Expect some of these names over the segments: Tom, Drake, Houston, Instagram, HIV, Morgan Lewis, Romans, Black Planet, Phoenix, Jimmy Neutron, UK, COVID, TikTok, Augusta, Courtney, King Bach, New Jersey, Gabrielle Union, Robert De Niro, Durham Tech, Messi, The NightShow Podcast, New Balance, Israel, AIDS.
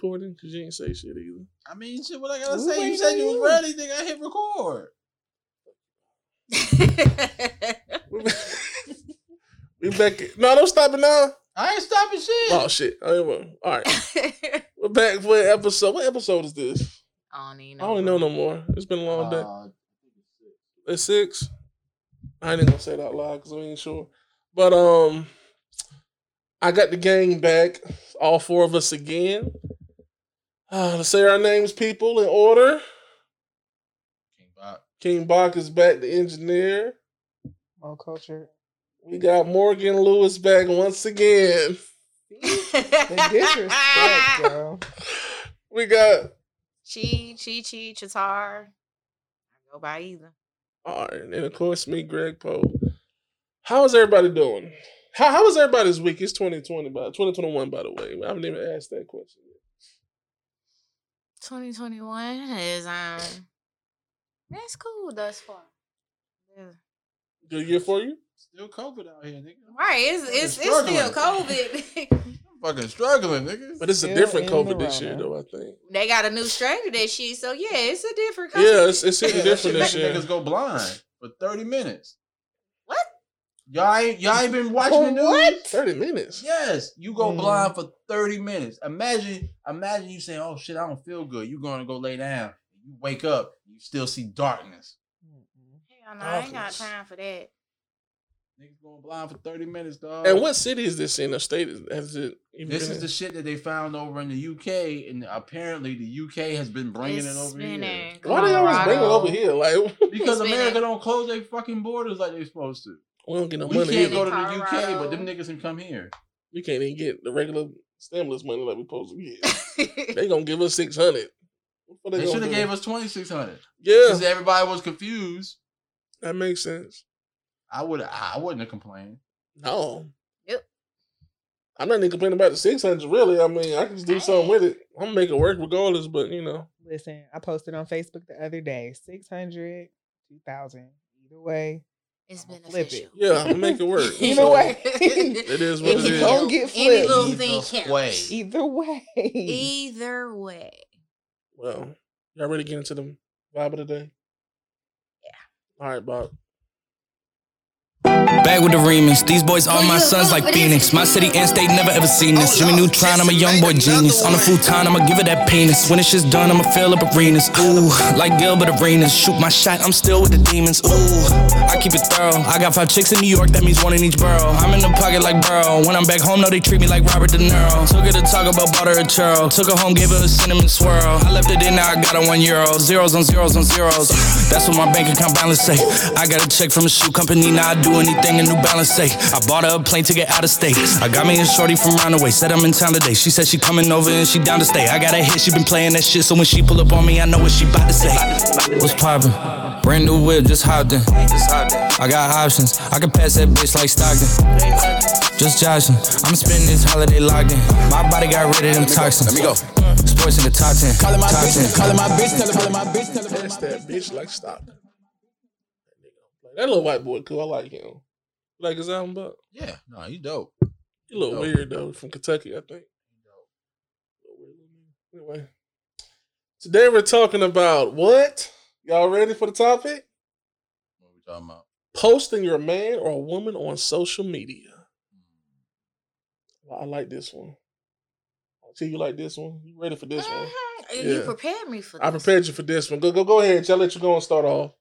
recording? Because you ain't say shit either. I mean, shit, what I gotta say? You said you was ready, nigga. I hit record. We back. No, don't stop it now. I ain't stopping shit. Oh, shit. I ain't worried. All right. We're back for an episode. What episode is this? I don't even know. I don't know no more. It's been a long day. It's 6. I ain't gonna say that out loud because I ain't sure. But, I got the gang back, all four of us again. Let's say our names, people, in order. King Bach. King Bach is back, the engineer. All culture. We got Morgan Lewis back once again. Disrespect, girl. We got Chi Chitara. I go by either. All right, and of course me, Greg Poe. How is everybody doing? How was everybody's week? It's 2021, by the way. I haven't even asked that question yet. 2021 is, that's cool thus far. Yeah. Good year for you? Still COVID out here, nigga. Right, it's still COVID. I'm fucking struggling, nigga. But it's still a different COVID this year, though, I think. They got a new strain of that shit, so yeah, it's a different COVID. Yeah, it's hitting different this year. Niggas go blind for 30 minutes. Y'all ain't been watching the news? What? 30 minutes. Yes. You go blind for 30 minutes. Imagine you saying, oh, shit, I don't feel good. You're going to go lay down. You wake up. You still see darkness. Hell no, I ain't got time for that. Niggas going blind for 30 minutes, dog. And what city is this in? Or state has it even been in? The shit that they found over in the UK. And apparently the UK has been bringing it over here. Why they always bring it over here? Like, because America don't close their fucking borders like they're supposed to. We don't get no money. We can't go to the UK, but them niggas can come here. We can't even get the regular stimulus money like we supposed to get. They gonna give us $600. They should have gave us $2,600. Yeah, because everybody was confused. That makes sense. I wouldn't have complained. No. Yep. I'm not even complaining about the $600. Really, I mean, I can just do something with it. I'm gonna make it work regardless. But you know, listen, I posted on Facebook the other day: $600, $2,000, either way. It's beneficial. It. Yeah, I'll make it work. Either way. It is what it is. Don't get flipped. Any little thing counts. Either way. Well, y'all ready to get into the vibe of the day? Yeah. All right, Bob. Back with the remix. These boys are my sons like Phoenix. My city and state never ever seen this. Jimmy Neutron, I'm a young boy genius. On the futon, I'ma give it that penis. When it's just done, I'ma fill up arenas. Ooh, like Gilbert Arenas. Shoot my shot, I'm still with the demons. Ooh, I keep it thorough. I got 5 chicks in New York, that means one in each borough. I'm in the pocket like Burrow. When I'm back home, no, they treat me like Robert De Niro. Took her to Taco Bell, bought her a churl. Took her home, gave her a cinnamon swirl. I left it in, now I got a €1. Zeros on zeros on zeros. That's what my bank account balance say. I got a check from a shoe company, now I do anything a New Balance say. I bought her a plane to get out of state. I got me a shorty from Roundaway. Said I'm in town today. She said she coming over and she down to stay. I got a hit, she been playing that shit. So when she pull up on me, I know what she about to say. What's poppin'? Brand new whip, just hopped in. I got options. I can pass that bitch like Stockton. Just joshin'. I'm spending this holiday locked in. My body got rid of them toxins. Let me go. Sports in the top 10. Callin' my bitch. Callin' my bitch. Callin' my bitch. Pass that bitch like Stockton. That little white boy cool. I like him. Like his album, but yeah, no, he dope. He a little weird though, from Kentucky, I think. Anyway, today we're talking about what? Y'all ready for the topic? What are we talking about? Posting your man or a woman on social media. Well, I like this one. I see you like this one. You ready for this one? You prepared me for this. I prepared you for this one. Go ahead. Y'all let you go and start off.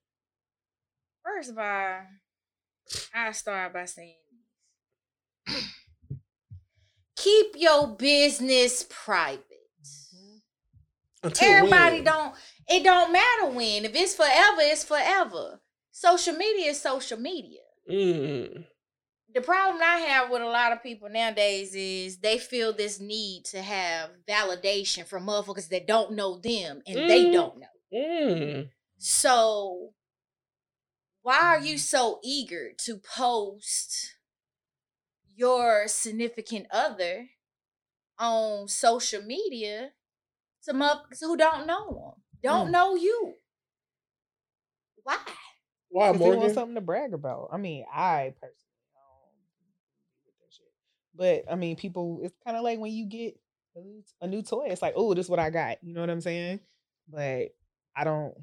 First of all, I start by saying this. Keep your business private. Until everybody when? It don't matter when. If it's forever, it's forever. Social media is social media. Mm. The problem I have with a lot of people nowadays is they feel this need to have validation from motherfuckers that don't know them and they don't know. Mm. So why are you so eager to post your significant other on social media to motherfuckers who don't know them, don't know you? Why? Why, Morgan? They want something to brag about. I mean, I personally don't do that shit. But, I mean, people, it's kind of like when you get a new toy. It's like, oh, this is what I got. You know what I'm saying? But I don't.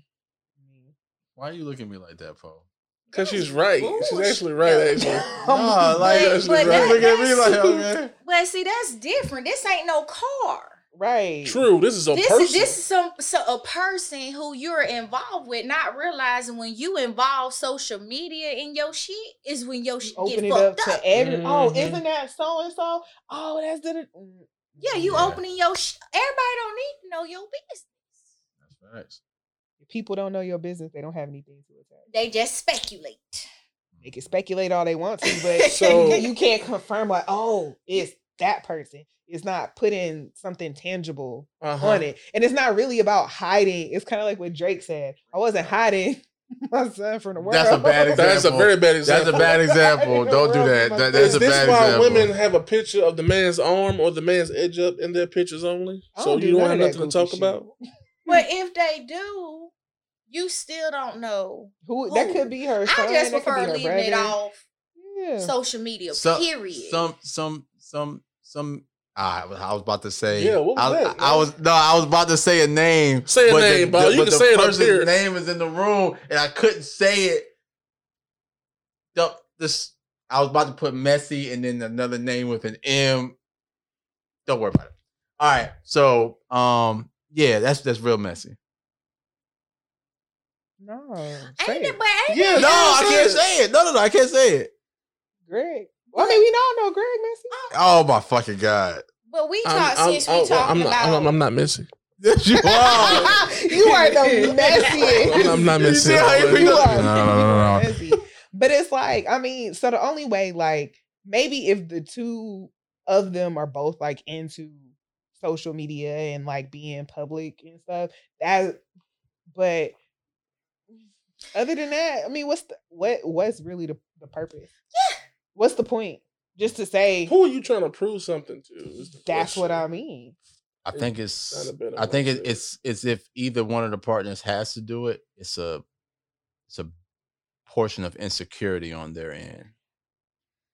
Why are you looking at me like that, Poe? Because she's right. Ooh. She's actually right, actually. No, like, but right. Look at me like, oh, man. But see, that's different. This ain't no car. Right. True. This is a person. This is a person who you're involved with, not realizing when you involve social media in your shit is when your shit gets fucked up. Mm-hmm. Oh, isn't that so and so? Oh, that's the. Yeah, opening your shit. Everybody don't need to know your business. That's nice. If people don't know your business, they don't have anything to attack. They just speculate. They can speculate all they want to, but so you can't confirm like, oh, it's that person. It's not putting something tangible on it. And it's not really about hiding. It's kind of like what Drake said. I wasn't hiding my son from the world. That's a bad example. That's a very bad example. That's a bad example. Don't do that. That's a bad example. Is this why women have a picture of the man's arm or the man's edge up in their pictures only? So you don't have nothing to talk about? But if they do, you still don't know who. That could be her son. I just prefer leaving it off social media, period. Some. I was about to say. Yeah, what was that? I was about to say a name. Say a name, Bob. You can say it up here. The person's name is in the room, and I couldn't say it. I was about to put Messi and then another name with an M. Don't worry about it. All right, so yeah, that's real messy. No, I can't say it. No, I can't say it. Greg. Well, I mean, we don't know Greg Messy. Oh my fucking god! But we talk since we talking about. I'm not messy. Yes, you are. You are the messiest. I'm not messy. You are. No. Messy. But it's like, I mean, so the only way, like, maybe if the two of them are both like into social media and like being public and stuff. But other than that, I mean, what's really the purpose? Yeah. What's the point? Just to say, who are you trying to prove something to? That's what I mean. I think it's if either one of the partners has to do it, it's a portion of insecurity on their end.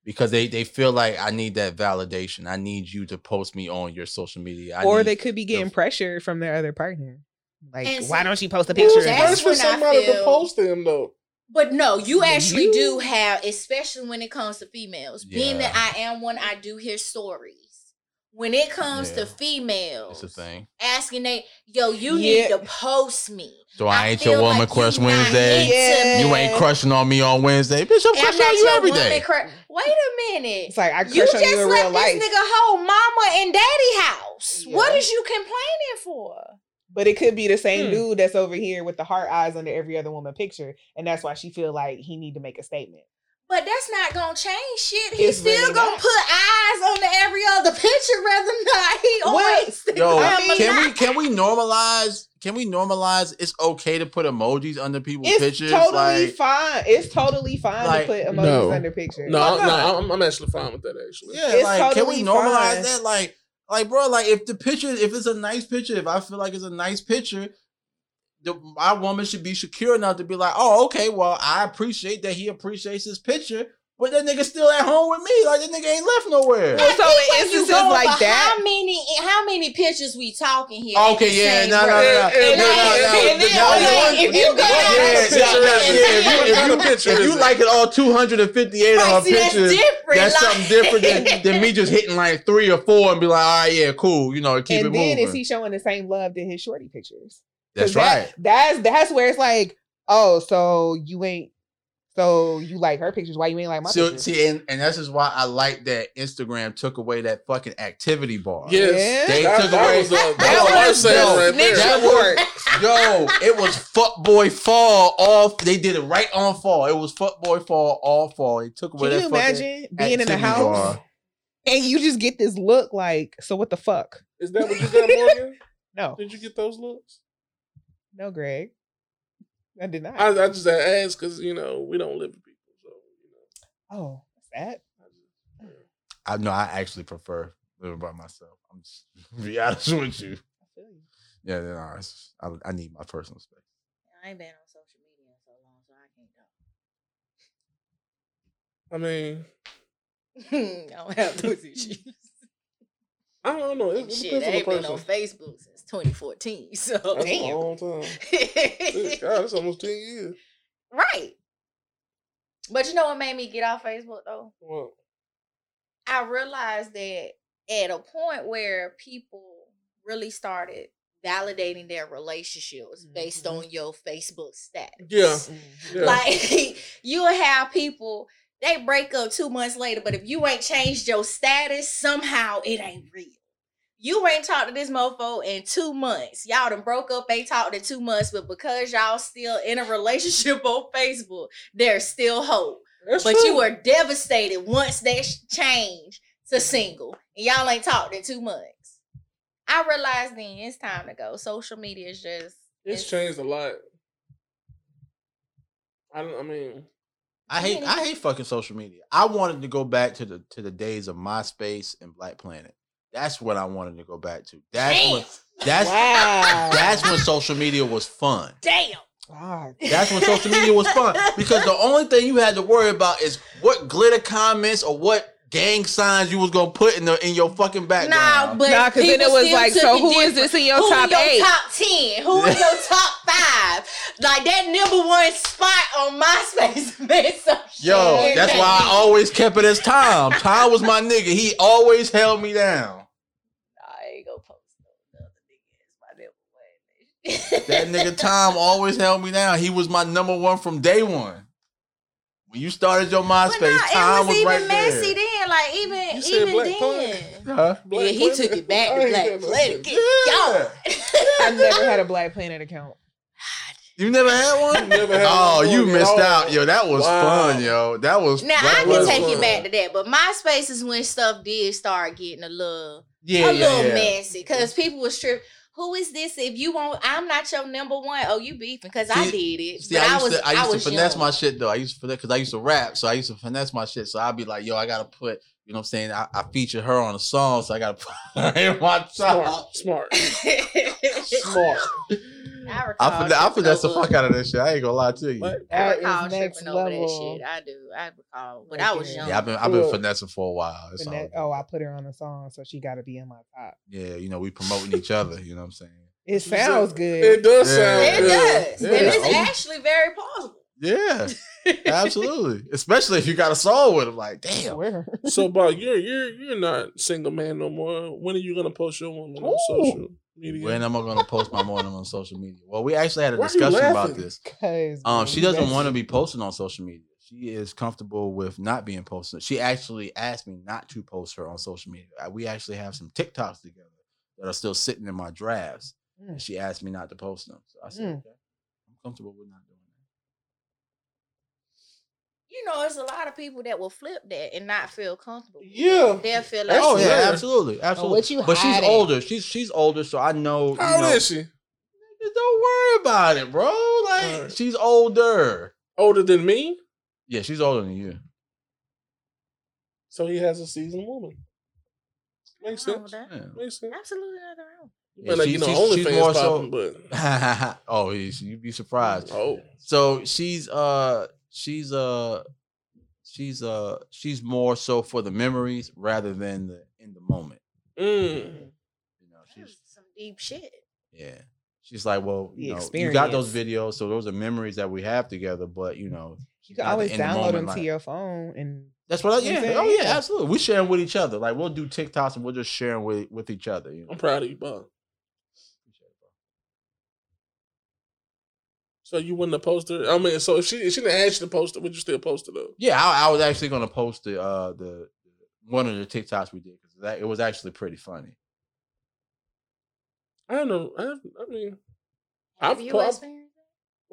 Because they feel like I need that validation. I need you to post me on your social media. Or they could be getting pressure from their other partner. Like, why don't you post a picture? That's for somebody to post them though. But no, you actually do have, especially when it comes to females. Yeah. Being that I am one, I do hear stories. When it comes to females, it's a thing. Asking you need to post me. So I ain't your woman crush Wednesday. You ain't crushing on me on Wednesday. Bitch, I'm crushing on you every day. Wait a minute. It's like I crush on you in real life. You just left this nigga whole mama and daddy house. Yeah. What is you complaining for? But it could be the same dude that's over here with the heart eyes under every other woman picture. And that's why she feel like he need to make a statement. But that's not going to change shit. He's still really going to put eyes on every other picture rather not. He always... Can we normalize it's okay to put emojis under people's pictures? It's totally fine. It's totally fine to put emojis under pictures. I'm actually fine with that, actually. Yeah, it's like, totally can we normalize that? Like, bro, like, if it's a nice picture, if I feel like it's a nice picture, my woman should be secure enough to be like, oh, okay, well, I appreciate that he appreciates this picture, but that nigga still at home with me. Like, that nigga ain't left nowhere. Yeah, so it's just like that. How many pictures we talking here? Okay, no. If you got a picture, if you like it all 258 of our pictures, that's something different than me just hitting like 3 or 4 and be like, all right, yeah, cool, you know, keep it moving. And then is he showing the same love to his shorty pictures? That's right. That's where it's like, oh, so you like her pictures? Why you ain't like my pictures? See, and that's just why I like that Instagram took away that fucking activity bar. Yes, they took away. It was fuckboy fall off. They did it right on fall. It was fuckboy fall all fall. They took away. Can you imagine being in the house and you just get this look like? So what the fuck? Is that what you got, Morgan? No. Did you get those looks? No, Greg. I did not. I just asked because, you know, we don't live with people. So, you know. Oh, what's that? I actually prefer living by myself. I'm just be honest with you. I feel you. Yeah, I need my personal space. I ain't been on social media in so long, so I can't go. I mean, I don't have those issues. I don't know. It's shit, I ain't been on Facebook since 2014. So that's damn. A long time. God, it's almost 10 years. Right. But you know what made me get off Facebook though? What? I realized that at a point where people really started validating their relationships based on your Facebook status. Yeah. Like you'll have people, they break up 2 months later, but if you ain't changed your status, somehow it ain't real. You ain't talked to this mofo in 2 months. Y'all done broke up, ain't talked in 2 months, but because y'all still in a relationship on Facebook, there's still hope. That's but true. You were devastated once that changed to single, and y'all ain't talked in 2 months. I realized then it's time to go. Social media is just... It's changed a lot. I hate fucking social media. I wanted to go back to the days of MySpace and Black Planet. That's what I wanted to go back to. That's when social media was fun. Damn. God. That's when social media was fun. Because the only thing you had to worry about is what glitter comments or what gang signs you was gonna put in your fucking background. Nah, because then it was like, so who is this in your top 8? Who in your top 10? Who in your top 5? Like that number one spot on MySpace meant some shit. Yo, that's why I always kept it as Tom. Tom was my nigga. He always held me down. That nigga Tom always held me down. He was my number one from day one. When you started your MySpace, Tom was right there. It was even messy then. Like, even then. Huh? Yeah, he took it back to Black Planet. I never had a Black Planet account. You never had one? You missed out. Yo, that was fun, yo. That was Now, I can take you back to that. But MySpace is when stuff did start getting a little messy. Because people was tripping. Who is this? If you want, I'm not your number one. Oh, you beefing because I did it. See, I used to finesse my shit though. I used to finesse because I used to rap, so I used to finesse my shit. So I'd be like, yo, I gotta put, you know what I'm saying? I featured her on a song, so I gotta put her in my top. Smart. I finesse the fuck out of that shit. I ain't gonna lie to you. I recall tripping over that shit. I do. I recall when I was young. Yeah, I've been finessing for a while. I put her on a song, so she got to be in my top. Yeah, you know we promoting each other. You know what I'm saying? It sounds good. It does sound good. It does, and it's actually very plausible. Yeah, absolutely. Especially if you got a song with them. Like, damn. Where? So, Bob, you're not single man no more. When are you gonna post your woman on social media? When am I gonna post my woman on social media? Well, we actually had a discussion about this. She doesn't want to be posted on social media. She is comfortable with not being posted. She actually asked me not to post her on social media. We actually have some TikToks together that are still sitting in my drafts. Mm. And she asked me not to post them. So I said, okay, I'm comfortable with not doing that. You know, there's a lot of people that will flip that and not feel comfortable. Yeah. They'll feel like... Oh, yeah, absolutely. But she's older. She's older, so I know... How old is she? Don't worry about it, bro. Like, she's older. Older than me? Yeah, she's older than you. So he has a seasoned woman. Makes sense. Yeah. Makes sense. Absolutely nothing wrong. Yeah, like, she's more popping, so... But... Oh, you'd be surprised. Oh. So she's more so for the memories rather than the in the moment. Mm. You know, she's some deep shit. Yeah, she's like, well, you got those videos, so those are memories that we have together. But you know, you can always download them to your phone, and that's what I yeah. Oh yeah, absolutely. We sharing with each other. Like we'll do TikToks and we'll just sharing with each other. You know? I'm proud of you, Bob. So you wouldn't have posted? I mean, so if she didn't ask you to post it, would you still post it though? Yeah, I was actually going to post the one of the TikToks we did because it was actually pretty funny. I don't know. Have you experienced it?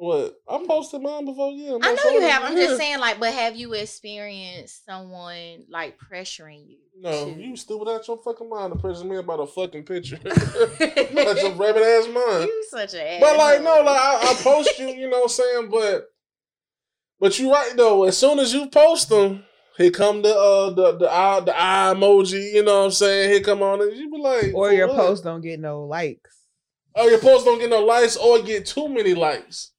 What? I posted mine before. Yeah, I know you have. I'm just saying, like, but have you experienced someone like pressuring you? No, you stupid out your fucking mind to pressure me about a fucking picture. That's a rabbit ass mind. You such an ass. But like, no, like I post you, you know what I'm saying? But you right though. As soon as you post them, here come the eye emoji. You know what I'm saying? Here come on, and you be like, or your post don't get no likes. Or your post don't get no likes, or get too many likes.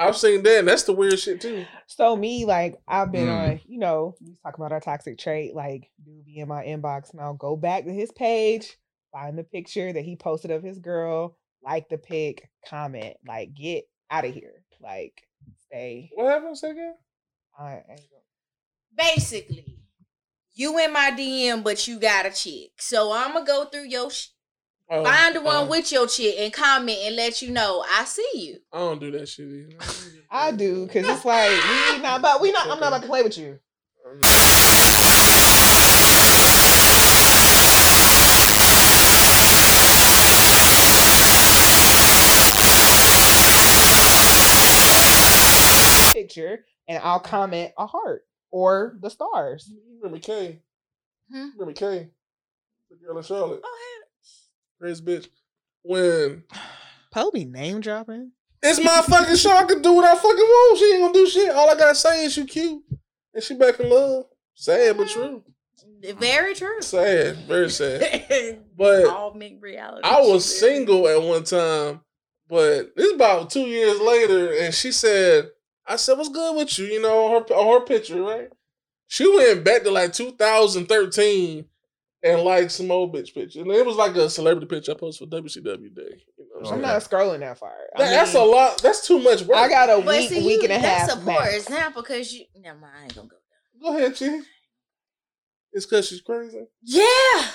I've seen that, and that's the weird shit too. So me, like, I've been on, you know, we talk about our toxic trait, like, dude be in my inbox, and I'll go back to his page, find the picture that he posted of his girl, like the pic, comment, like, get out of here, like, stay. What happened? Say again? Basically, you in my DM, but you got a chick, so I'm gonna go through your shit. Find the one with your chick and comment and let you know I see you. I don't do that shit either. I do, because it's like, I'm not about to play with you. Picture, and I'll comment a heart or the stars. Remember Kay? Remember Kay? The girl in Charlotte. Oh, hell. Crazy bitch. When Poe be name dropping, it's my fucking show. I can do what I fucking want. She ain't gonna do shit. All I gotta say is she cute and she back in love. Sad but true. Very true. Sad, very sad. But all make reality. I was single at one time, but this about 2 years later, and she said, "I said what's good with you?" You know, on her picture, right? She went back to like 2013. And like some old bitch picture. And it was like a celebrity picture I posted for WCW Day. You know I'm not scrolling that far. That's a lot. That's too much work. I got a week and a half. That's a poor example because you... Never mind, I ain't going to go there. Go ahead, Chi. It's because she's crazy? Yeah.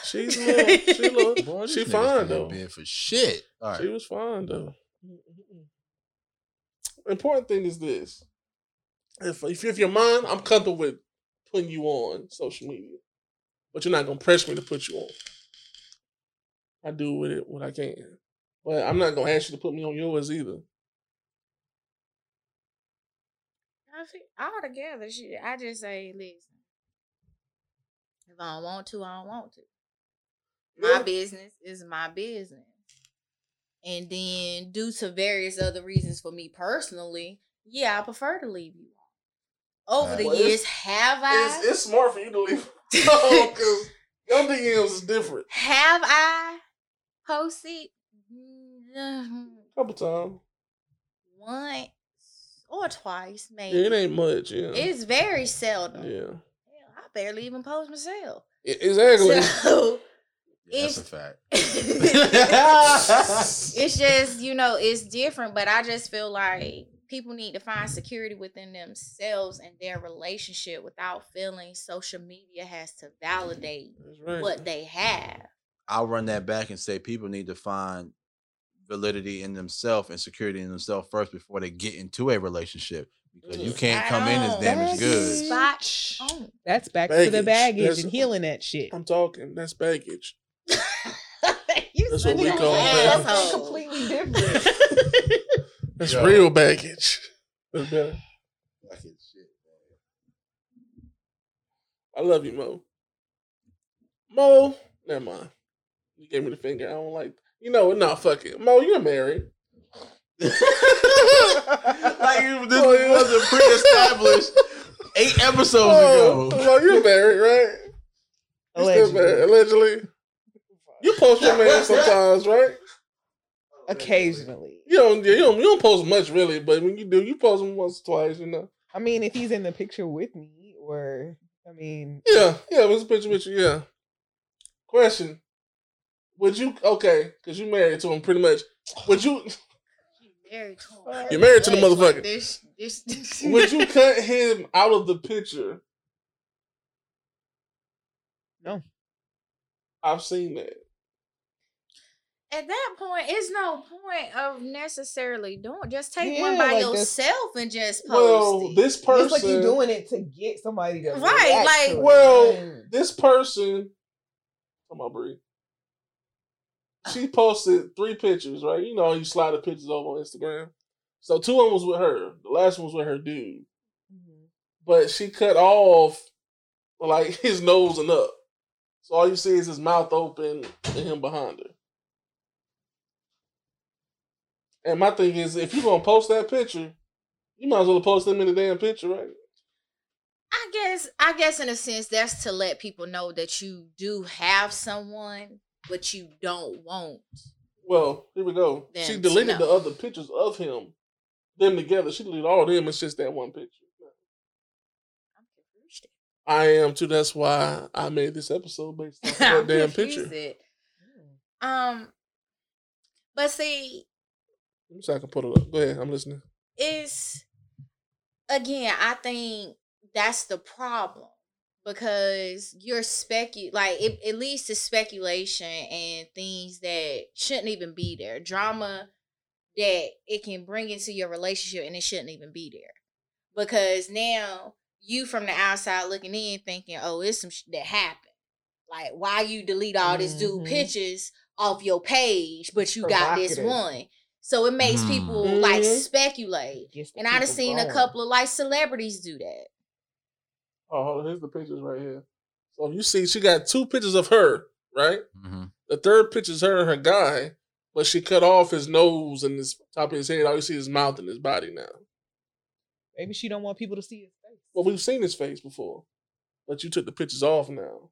She's a little... Boy, she fine, though. For shit. All right. She was fine, though. Important thing is this. If you're mine, I'm comfortable with putting you on social media. But you're not gonna press me to put you on. I do with it what I can, but I'm not gonna ask you to put me on yours either. I see all together. I just say, listen, if I don't want to, I don't want to. My business is my business, and then due to various other reasons for me personally, yeah, I prefer to leave you. Over the years, have I? It's smart for you to leave. No, because your DMs is different. Have I posted couple times? Once or twice, maybe. Yeah, it ain't much, yeah. It's very seldom. Yeah. Hell, I barely even post myself. Exactly. So, that's a fact. It's just, you know, it's different, but I just feel like people need to find security within themselves and their relationship without feeling social media has to validate what they have. I'll run that back and say people need to find validity in themselves and security in themselves first before they get into a relationship. Because you can't come in as damaged goods. That's back baggage. To the baggage and healing that shit. I'm talking. That's baggage. That's what we call baggage. That's completely different. That's real baggage. That's better. I love you, Mo. Mo, never mind. You gave me the finger. I don't like. You know, nah, fuck it. Mo, you're married. This wasn't pre-established 8 episodes ago. Mo, you're married, right? Allegedly. You post your man sometimes, right? Occasionally. You don't post much really, but when you do, you post him once or twice, you know. I mean, if he's in the picture with me, or I mean, yeah, it's a picture with you. Yeah. Question: would you because you married to him pretty much? Would you? You're married to the motherfucker. Like this. Would you cut him out of the picture? No. I've seen that. At that point, it's no point of necessarily doing. Just take one by yourself and just post it. This person, it's like you're doing it to get somebody to react to it. This person, come on, Bree. She posted 3 pictures, right? You know, you slide the pictures over on Instagram. So 2 of them was with her. The last one was with her dude, but she cut off like his nose and up, so all you see is his mouth open and him behind her. And my thing is, if you're going to post that picture, you might as well post them in the damn picture, right? I guess in a sense, that's to let people know that you do have someone, but you don't want. Well, here we go. She deleted the other pictures of him them together. She deleted all of them. It's just that one picture. I am too. That's why I made this episode based on that damn picture. It. But see, let me see if I can put it up. Go ahead, I'm listening. It's again, I think that's the problem because you're it leads to speculation and things that shouldn't even be there. Drama that it can bring into your relationship and it shouldn't even be there because now. You from the outside looking in thinking, oh, it's some shit that happened. Like, why you delete all this dude pictures off your page, but you got this one. So it makes people, like, speculate. And I've seen a couple of, like, celebrities do that. Oh, hold on. Here's the pictures right here. So you see, she got two pictures of her, right? Mm-hmm. The third picture is her and her guy, but she cut off his nose and his top of his head. All you see is his mouth and his body now. Maybe she don't want people to see his face. Well, we've seen his face before, but you took the pictures off now.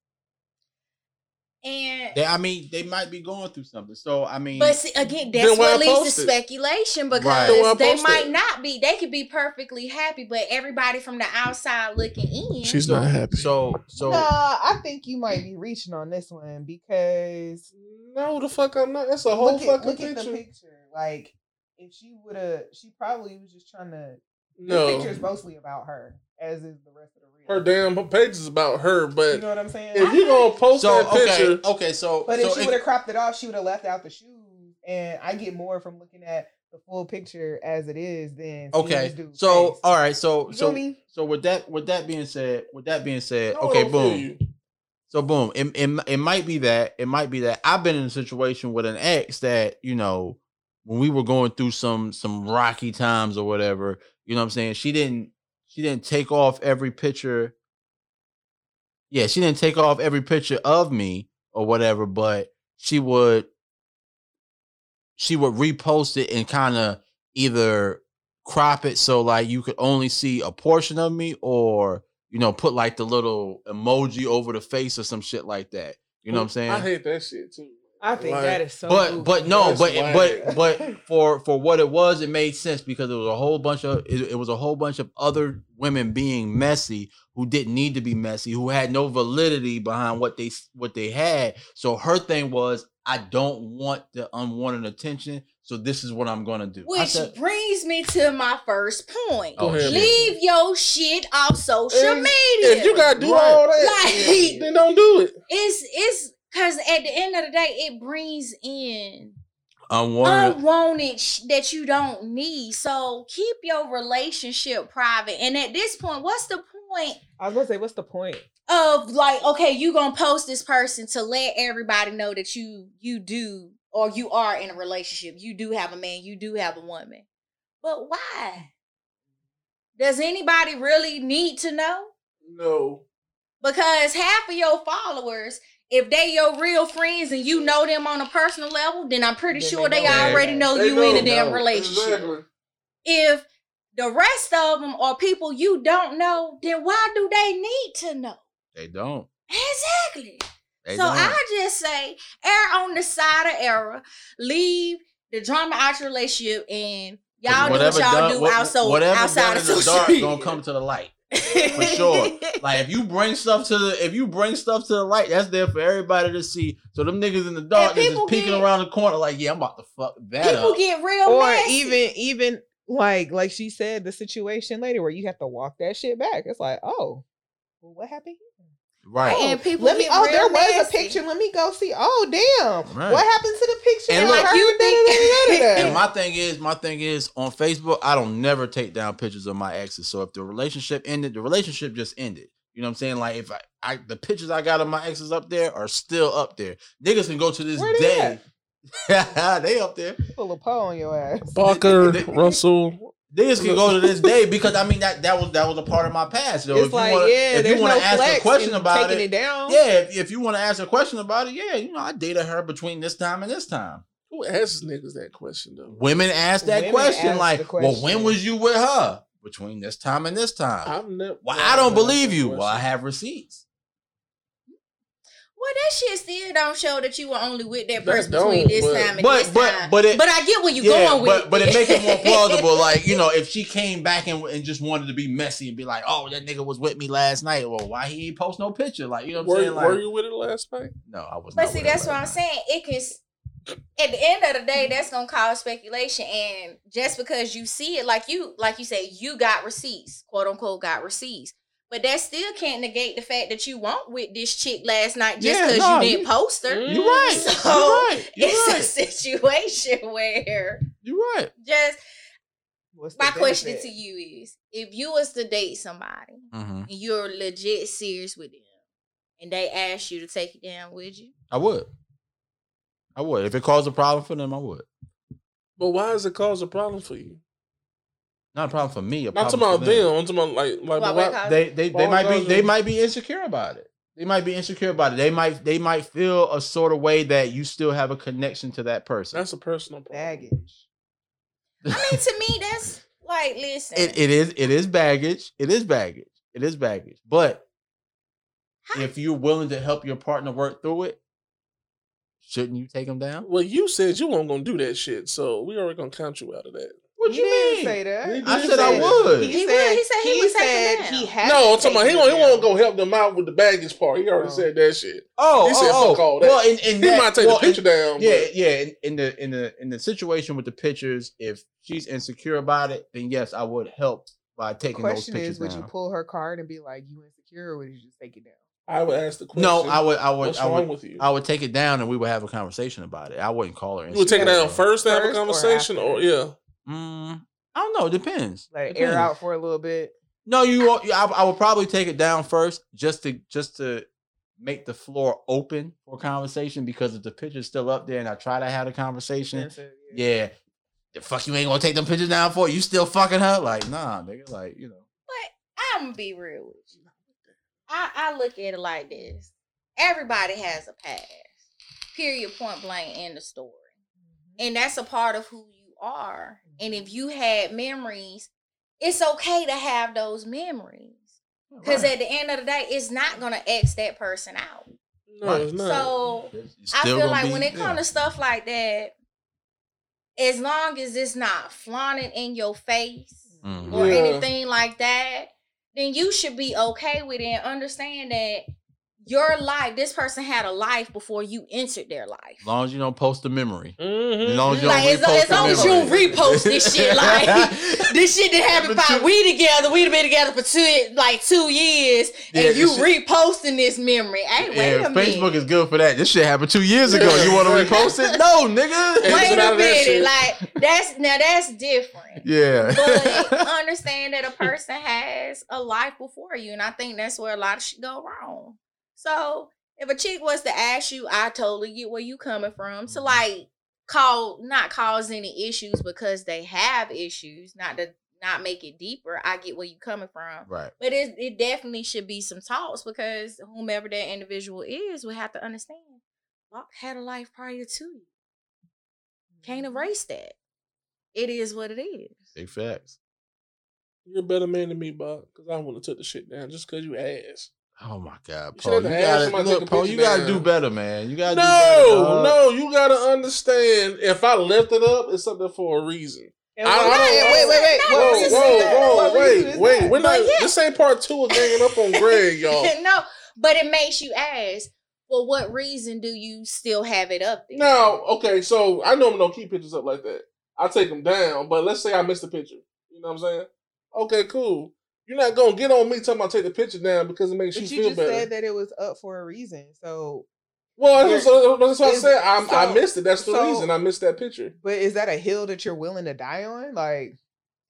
And they might be going through something. So I mean, but see, again, that's what leads to speculation because they might not be. They could be perfectly happy, but everybody from the outside looking in, she's not happy. So no, I think you might be reaching on this one because no, the fuck I'm not. That's a whole fucking picture. Look at the picture. Like if she would have, she probably was just trying to. No. The picture is mostly about her, as is the rest of the reel. Her page is about her, but you know what I'm saying? If you gonna post that picture, if she would have cropped it off, she would have left out the shoes, and I get more from looking at the full picture as it is than face. All right, so with that being said, boom. So boom, it might be that I've been in a situation with an ex that you know when we were going through some rocky times or whatever. You know what I'm saying? She didn't take off every picture. Yeah, she didn't take off every picture of me or whatever, but she would repost it and kind of either crop it so like you could only see a portion of me or, you know, put like the little emoji over the face or some shit like that. You know what I'm saying? I hate that shit too. I think that is so. But for what it was, it made sense because it was a whole bunch of other women being messy who didn't need to be messy, who had no validity behind what they had. So her thing was, I don't want the unwanted attention. So this is what I'm gonna do. Which brings me to my first point. Oh, leave your shit off social media. If you gotta do all that, then don't do it. It's. Because at the end of the day, it brings in unwanted that you don't need. So keep your relationship private. And at this point, what's the point? I was going to say, what's the point? Of like, okay, you're going to post this person to let everybody know that you do or you are in a relationship. You do have a man. You do have a woman. But why? Does anybody really need to know? No. Because half of your followers... If they your real friends and you know them on a personal level, then I'm pretty sure they already know you in a damn relationship. Exactly. If the rest of them are people you don't know, then why do they need to know? They don't. Exactly. I just say, err on the side of error. Leave the drama out your relationship and y'all do what y'all do outside of social media. Whatever's dark gonna come to the light. For sure. Like if you bring stuff to the light, that's there for everybody to see. So them niggas in the dark is just peeking around the corner like, yeah, I'm about to fuck that up. People get real messy. Or even like she said, the situation later where you have to walk that shit back. It's like, oh, well, what happened here? Right. Oh, and people there was a picture. Let me go see. Oh, damn. Right. What happened to the picture? And look, you think and my thing is on Facebook, I don't never take down pictures of my exes. So if the relationship ended, the relationship just ended. You know what I'm saying? Like if I the pictures I got of my exes up there are still up there. Niggas can go to this day. They up there. Pull a paw on your ass. Barker, Russell. This can go to this day because I mean that was a part of my past. Though. It's if you want to ask a question about it down. Yeah, if you want to ask a question about it, yeah, you know I dated her between this time and this time. Who asks niggas that question though? Women ask that question like, "Well, when was you with her between this time and this time?" I don't believe you. Well, I have receipts. Well, that shit still don't show that you were only with that person between this time and this time. But I get where you're going with it. But it makes it more plausible. Like, you know, if she came back and just wanted to be messy and be like, oh, that nigga was with me last night. Well, why he ain't post no picture? Like, you know what I'm saying? Like, were you with her last night? No, I was not. But see, that's what I'm saying. It can... At the end of the day, that's gonna cause speculation, and just because you see it, like you say, you got receipts, quote unquote, got receipts, but that still can't negate the fact that you weren't with this chick last night just because you didn't post her. You're right. So you're right. A situation where you're right. Just my question to you is: if you was to date somebody, and you're legit serious with them, and they asked you to take it down, would you? I would. If it caused a problem for them, I would. But why does it cause a problem for you? Not a problem for me. I'm talking about them. I'm talking about like they might be insecure about it. They might feel a sort of way that you still have a connection to that person. That's a personal baggage. I mean, to me, that's like, listen. It is baggage. But if you're willing to help your partner work through it, shouldn't you take them down? Well, you said you weren't going to do that shit, so we already going to count you out of that. What you mean? Didn't say that. I said I would. He said he would take them down. No, I'm talking about he won't go help them out with the baggage part. He already said that shit. He said fuck all that. Well, he might take the picture down. Yeah. In the situation with the pictures, if she's insecure about it, then yes, I would help by taking those pictures down. The question is, would you pull her card and be like, you insecure, or would you just take it down? I would ask the question. No, I would. I would take it down, and we would have a conversation about it. I wouldn't call her. You would take it down first to have a conversation, or I don't know. Depends. Air out for a little bit. No, you. I would probably take it down first, just to make the floor open for conversation. Because if the picture's still up there, and I try to have a conversation, yeah, the fuck you ain't gonna take them pictures down for? You still fucking her? Like, nah, nigga. Like, you know. But I'm gonna be real with you. I look at it like this. Everybody has a past. Period, point blank, end of story. And that's a part of who you are. And if you had memories, it's okay to have those memories. Because at the end of the day, it's not going to X that person out. No, it's not. So I feel like when it comes to stuff like that, as long as it's not flaunted in your face or anything like that, then you should be okay with it and understand that your life, this person had a life before you entered their life. As long as you don't post the memory. Mm-hmm. As long as you repost this shit. Like, this shit that happened we'd have been together for two years, and you reposting this memory. Hey, wait a minute. Facebook is good for that. This shit happened 2 years ago. You want to repost it? No, nigga. Wait a minute. Like, that's different. Yeah. But understand that a person has a life before you, and I think that's where a lot of shit go wrong. So if a chick was to ask you, I totally get where you coming from. So like, not cause any issues because they have issues. Not to not make it deeper. I get where you coming from. Right. But it definitely should be some talks, because whomever that individual is would have to understand Bach had a life prior to you. Can't erase that. It is what it is. Big facts. You're a better man than me, Bach, because I wouldn't have took the shit down just because you asked. Oh my God, Paul! You gotta do better, man. You gotta do better, you gotta understand. If I left it up, it's up there for a reason. Wait! We're not. Yeah. This ain't part two of ganging up on Greg, y'all. No, but it makes you ask, for what reason do you still have it up there? No, okay. So I normally don't keep pictures up like that. I take them down, but let's say I missed a picture. You know what I'm saying? Okay, cool. You're not gonna get on me talking about take the picture down because it makes you feel better. You just said that it was up for a reason, so. Well, that's what I said. I missed it. That's the reason I missed that picture. But is that a hill that you're willing to die on? Like,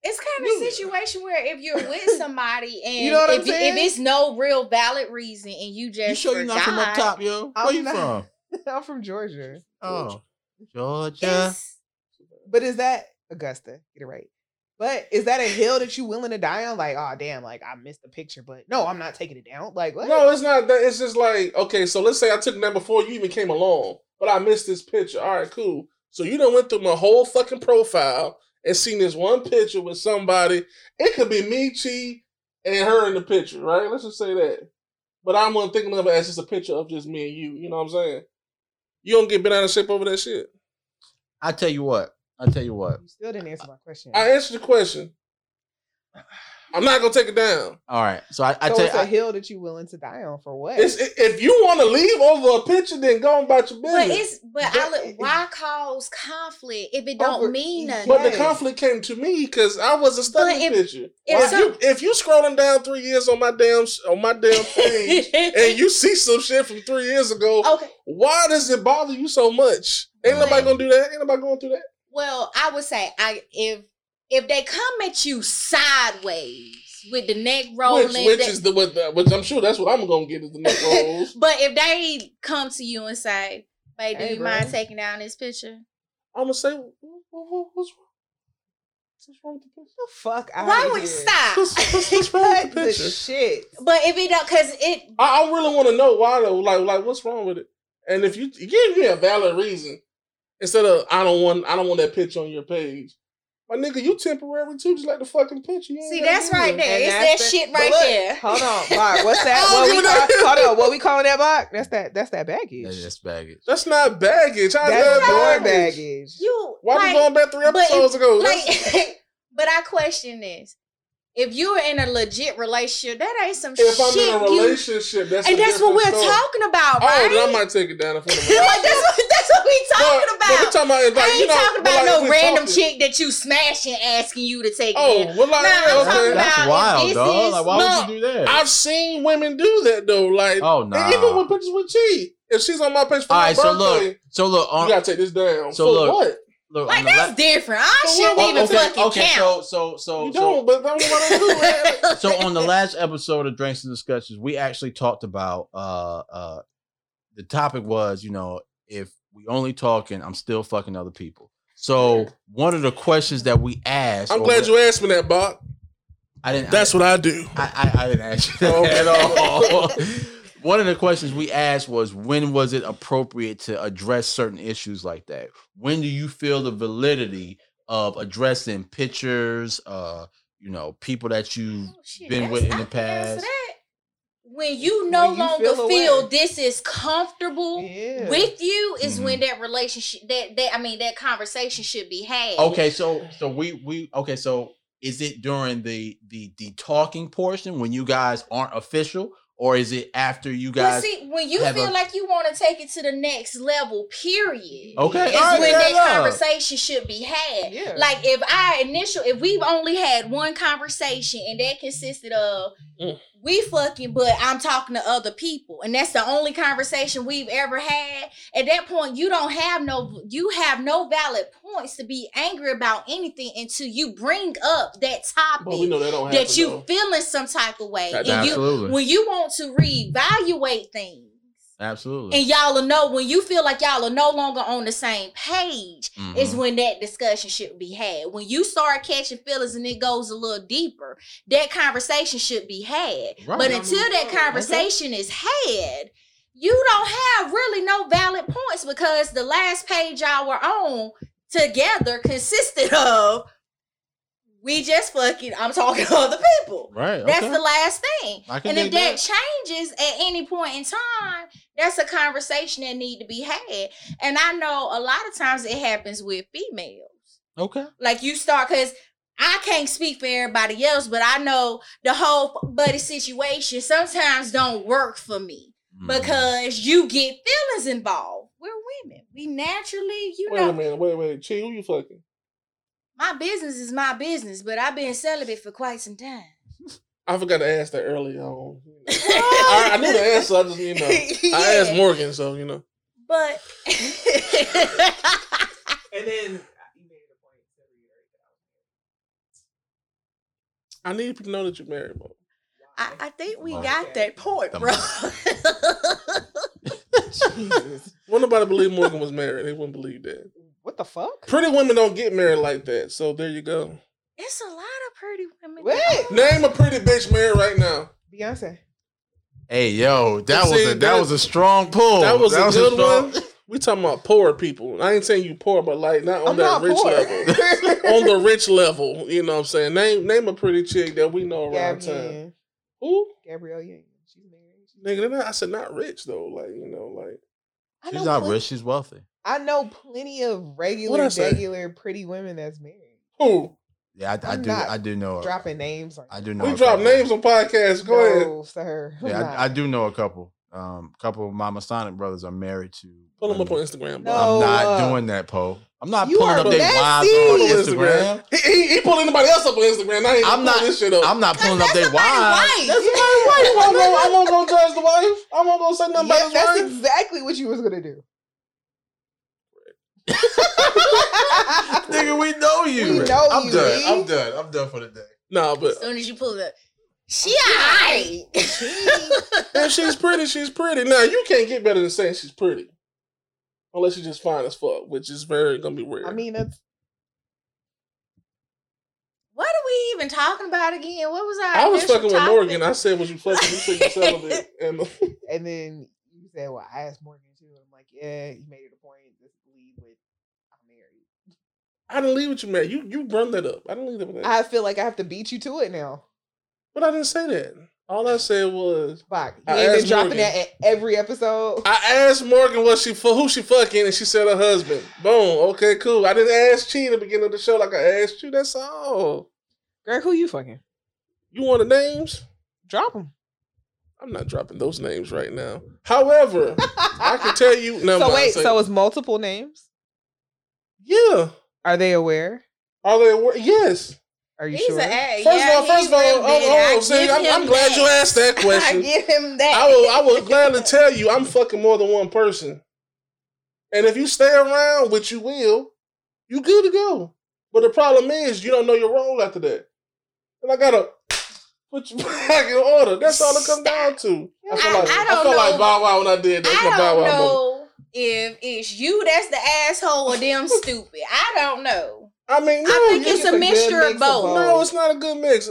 it's kind of a situation where if you're with somebody and you know what I'm saying? If it's no real valid reason and you just, you sure you're not from up top, yo? Where you from? I'm from Georgia. Oh, Georgia. But is that Augusta? Get it right. But is that a hill that you willing to die on? Like, oh damn, like I missed the picture, but no, I'm not taking it down. Like, what? No, it's not that. It's just like, okay, so let's say I took that before you even came along, but I missed this picture. All right, cool. So you done went through my whole fucking profile and seen this one picture with somebody. It could be me, Chi, and her in the picture, right? Let's just say that. But I wouldn't think of it as just a picture of just me and you. You know what I'm saying? You don't get bent out of shape over that shit. I tell you what. You still didn't answer my question. I answered the question. I'm not gonna take it down. All right. So it's a hill that you're willing to die on for what? If you want to leave over a picture, then go on about your business. Why cause conflict if it don't mean nothing? But the conflict came to me because I wasn't studying the picture. If you scrolling down 3 years on my damn page and you see some shit from 3 years ago, okay, why does it bother you so much? Ain't nobody gonna do that. Ain't nobody going through that. Well, I would say if they come at you sideways with the neck rolling, which I'm sure that's what I'm gonna get is the neck rolls. But if they come to you and say, "Babe, do you mind taking down this picture?" I'm gonna say, "What's wrong with the picture? The fuck out Why would you stop? What's wrong with the picture? The shit." But if it don't, cause it, I really want to know why though. Like what's wrong with it? And if you give me a valid reason, instead of I don't want that picture on your page. My nigga, you temporary too, just like the fucking picture. See, that's right there. It's that shit right there. Hold on, Mark. What's that? What we calling that, Mark? That's that baggage. That's baggage. That's not baggage. That's your baggage. Why we going back 3 episodes ago? But I question this. If you're in a legit relationship, that ain't some shit. If I'm in a relationship, that's what we're talking about, right? Oh, then I might take it down. That's what we talking about. But talking about I ain't talking about no random chick that you smashing asking you to take it down. That's wild, dog. Like, why would you do that? I've seen women do that, though. Like, even with pictures with Chi. If she's on my page for my birthday, so look, you got to take this down. So look. What? Like that's different. I shouldn't even fucking count. So on the last episode of Drinks and Discussions, we actually talked about the topic was, if we only talking, I'm still fucking other people. So one of the questions that we asked, I'm glad you asked me that, Bob. That's what I do. I didn't ask you that at all. One of the questions we asked was, when was it appropriate to address certain issues like that? When do you feel the validity of addressing pictures, people that you've been with in the past? When you no longer feel this is comfortable with you is when that relationship, that conversation should be had. Okay, so is it during the talking portion when you guys aren't official? Or is it after you guys? Well, see, when you feel like you want to take it to the next level, period. Okay, is when that conversation should be had. Yeah. Like if we've only had one conversation and that consisted of we fucking, but I'm talking to other people, and that's the only conversation we've ever had. At that point, you don't have you have no valid points to be angry about anything until you bring up that topic that you feeling some type of way. Absolutely. When you want to reevaluate things. Absolutely. And y'all will know when you feel like y'all are no longer on the same page is when that discussion should be had. When you start catching feelings and it goes a little deeper, that conversation should be had. Right. But until that conversation is had, you don't have really no valid points because the last page y'all were on together consisted of we just fucking, I'm talking to other people. Right. Okay. That's the last thing. And if that changes at any point in time, that's a conversation that need to be had. And I know a lot of times it happens with females. Okay. Like you start, because I can't speak for everybody else, but I know the whole buddy situation sometimes don't work for me because you get feelings involved. We're women. We naturally, Wait a minute. Chi, who you fucking? My business is my business, but I've been celibate for quite some time. I forgot to ask that earlier on. I knew the answer. I just, I asked Morgan, so. But. And then. I need people to know that you're married, bro. I think we got that point, bro. Jesus. Well, nobody believed Morgan was married. They wouldn't believe that. What the fuck? Pretty women don't get married like that. So there you go. It's a lot of pretty women. Wait. Name a pretty bitch married right now. Beyoncé. Hey, yo, that was a strong pull. That was a good one. We talking about poor people. I ain't saying you poor, but like not on that rich level. On the rich level, you know what I'm saying? Name a pretty chick that we know around town. Who? Gabrielle Union. She's married. Nigga, I said not rich though. Like, you know, like she's not rich, she's wealthy. I know plenty of regular pretty women that's married. Who? Yeah, I do know her. Dropping names. I do know. We drop names on podcasts. Go ahead, sir. Yeah, I do know a couple. Couple of my Masonic brothers are married to. Pull them up on Instagram. No, I'm not doing that, Poe. I'm not pulling up their wives on Instagram. He pulling anybody else up on Instagram. I'm not this shit up. I'm not pulling up their wives. That's my wife. I'm not gonna judge the wife. I'm not gonna say nothing about his wife. That's exactly what you was gonna do. Nigga, we know you. I'm done for the day. Nah, but as soon as you pull it up, she alright. If she's pretty, she's pretty. Now you can't get better than saying she's pretty, unless she's just fine as fuck, which is very gonna be rare. I mean, that's what are we even talking about again? What was I? I was fucking with Morgan. I said, "Was you fucking?" You said yourself it, and then you said, "Well, I asked Morgan too." And I'm like, "Yeah, you made it a point." I didn't leave with you, man. You run that up. I didn't leave that with that. I feel like I have to beat you to it now. But I didn't say that. All I said was, "Fuck." You ain't been dropping that at every episode. I asked Morgan who she fucking, and she said her husband. Boom. Okay, cool. I didn't ask Chi at the beginning of the show like I asked you. That's all. Greg, who you fucking? You want the names? Drop them. I'm not dropping those names right now. However, I can tell you. So it's multiple names? Yeah. Are they aware? Yes. Are you sure? First of all, I'm glad you asked that question. I give him that. I will gladly tell you I'm fucking more than one person. And if you stay around, which you will, you good to go. But the problem is you don't know your role after that. And I gotta put you back in order. That's all it comes down to. I feel like Bow Wow when I did that. I don't know. If it's you that's the asshole or them stupid, I don't know. I mean, no, I think it's a mixture of both. No, it's not a good mix.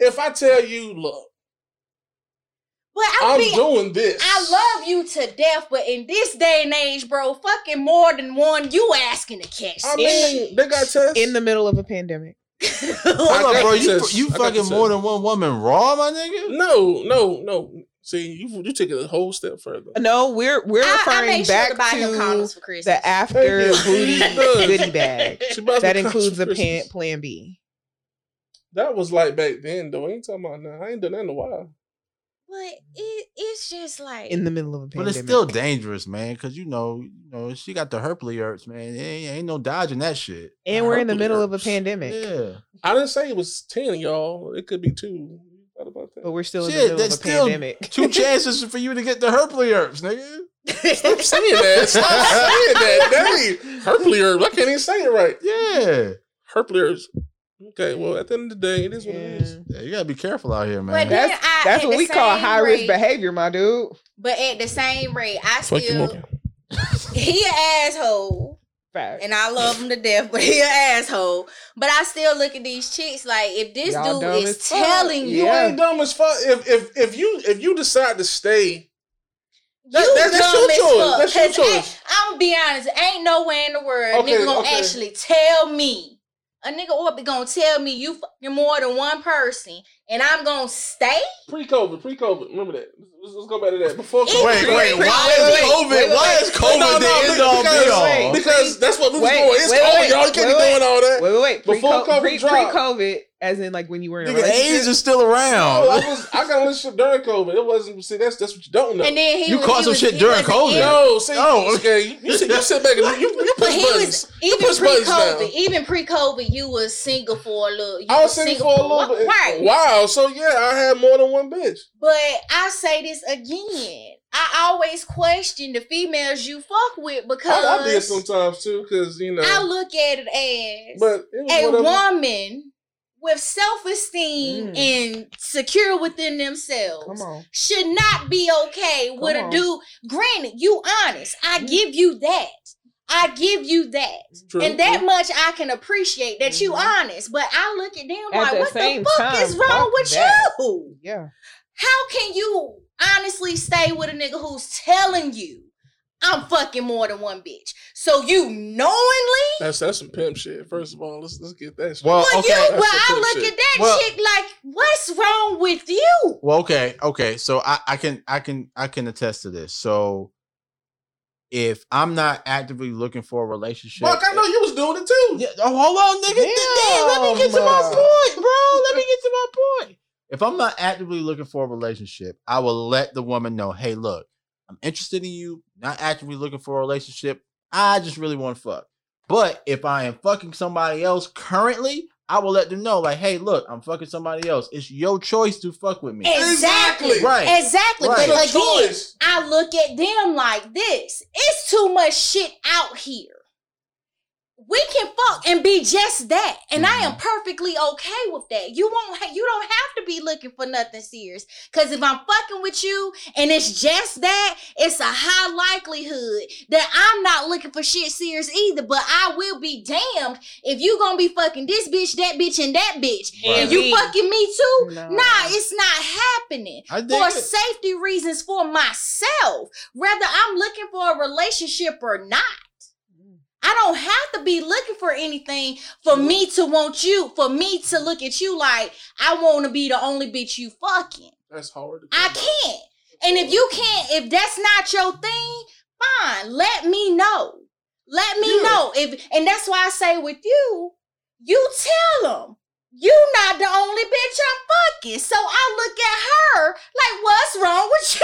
If I tell you, look, well, I'm doing this. I love you to death, but in this day and age, bro, fucking more than one you asking to catch. I mean, they got tests in the middle of a pandemic. Hold up, bro, you fucking more than one woman raw, my nigga? No. See, you take it a whole step further. No, we're referring back to the after booty goodie bag. That includes a plan B. That was like back then, though. I ain't talking about now. I ain't done that in a while. But it's just like in the middle of a pandemic. But it's still dangerous, man, because you know, she got the herpes, man. Ain't no dodging that shit. And we're in the middle of a pandemic. Yeah, I didn't say it was 10, y'all. It could be 2. About that. But we're still in the middle of a pandemic. 2 chances for you to get the herpes, nigga. Stop saying that. Herpes. I can't even say it right. Yeah. Herpes. Okay, well, at the end of the day, it is what it is. Yeah, you gotta be careful out here, man. But that's what we call high risk behavior, my dude. But at the same rate, I still he an asshole. And I love him to death, but he an asshole. But I still look at these chicks like, if this y'all dude is telling you, you ain't dumb as fuck. If you decide to stay, that's your choice. I'm gonna be honest, ain't nowhere in the world nigga gonna actually tell me a nigga or be gonna tell me you fucking more than one person, and I'm gonna stay. Pre-COVID, remember that. Let's go back to that. Before COVID, why is COVID the end all be all? Because that's what we was doing. It's COVID, y'all. You can't be doing all that. Pre-COVID, as in like when you were in a relationship. AIDS is still around. No, I got a relationship during COVID. It wasn't. See, that's what you don't know. And then you caught some shit during COVID. No, see, okay. You sit back and you push buttons. Even pre-COVID, you was single for a little. I was single for a little bit. Right. Wow. So yeah, I had more than one bitch. But I say this again. I always question the females you fuck with because I did sometimes too. Because I look at it as woman with self-esteem and secure within themselves should not be okay with a dude. Granted, you honest. I give you that. True, and that much I can appreciate that you honest. But I look at them like, what the fuck is wrong with you? Yeah. How can you honestly stay with a nigga who's telling you I'm fucking more than one bitch. So you knowingly... That's some pimp shit. First of all, let's get that shit. Well, I look at that shit like, what's wrong with you? Well, okay. So I can attest to this. So if I'm not actively looking for a relationship... Mark, I know you was doing it too. Yeah, oh, hold on, nigga. Let me get to my point, bro. If I'm not actively looking for a relationship, I will let the woman know, hey, look, I'm interested in you, not actively looking for a relationship. I just really want to fuck. But if I am fucking somebody else currently, I will let them know, like, hey, look, I'm fucking somebody else. It's your choice to fuck with me. Exactly. Right. Exactly. Right. But again, I look at them like this. It's too much shit out here. We can fuck and be just that. And I am perfectly okay with that. You don't have to be looking for nothing serious. Because if I'm fucking with you and it's just that, it's a high likelihood that I'm not looking for shit serious either. But I will be damned if you gonna be fucking this bitch, that bitch, and that bitch. Right. And you fucking me too? No. Nah, it's not happening. For safety reasons for myself. Whether I'm looking for a relationship or not. I don't have to be looking for anything for me to want you, for me to look at you like I want to be the only bitch you fucking. That's hard. I can't. And if you can't, if that's not your thing, fine. Let me know. Let me know. And that's why I say with you, you tell them. You not the only bitch I'm fucking. So I look at her like, what's wrong with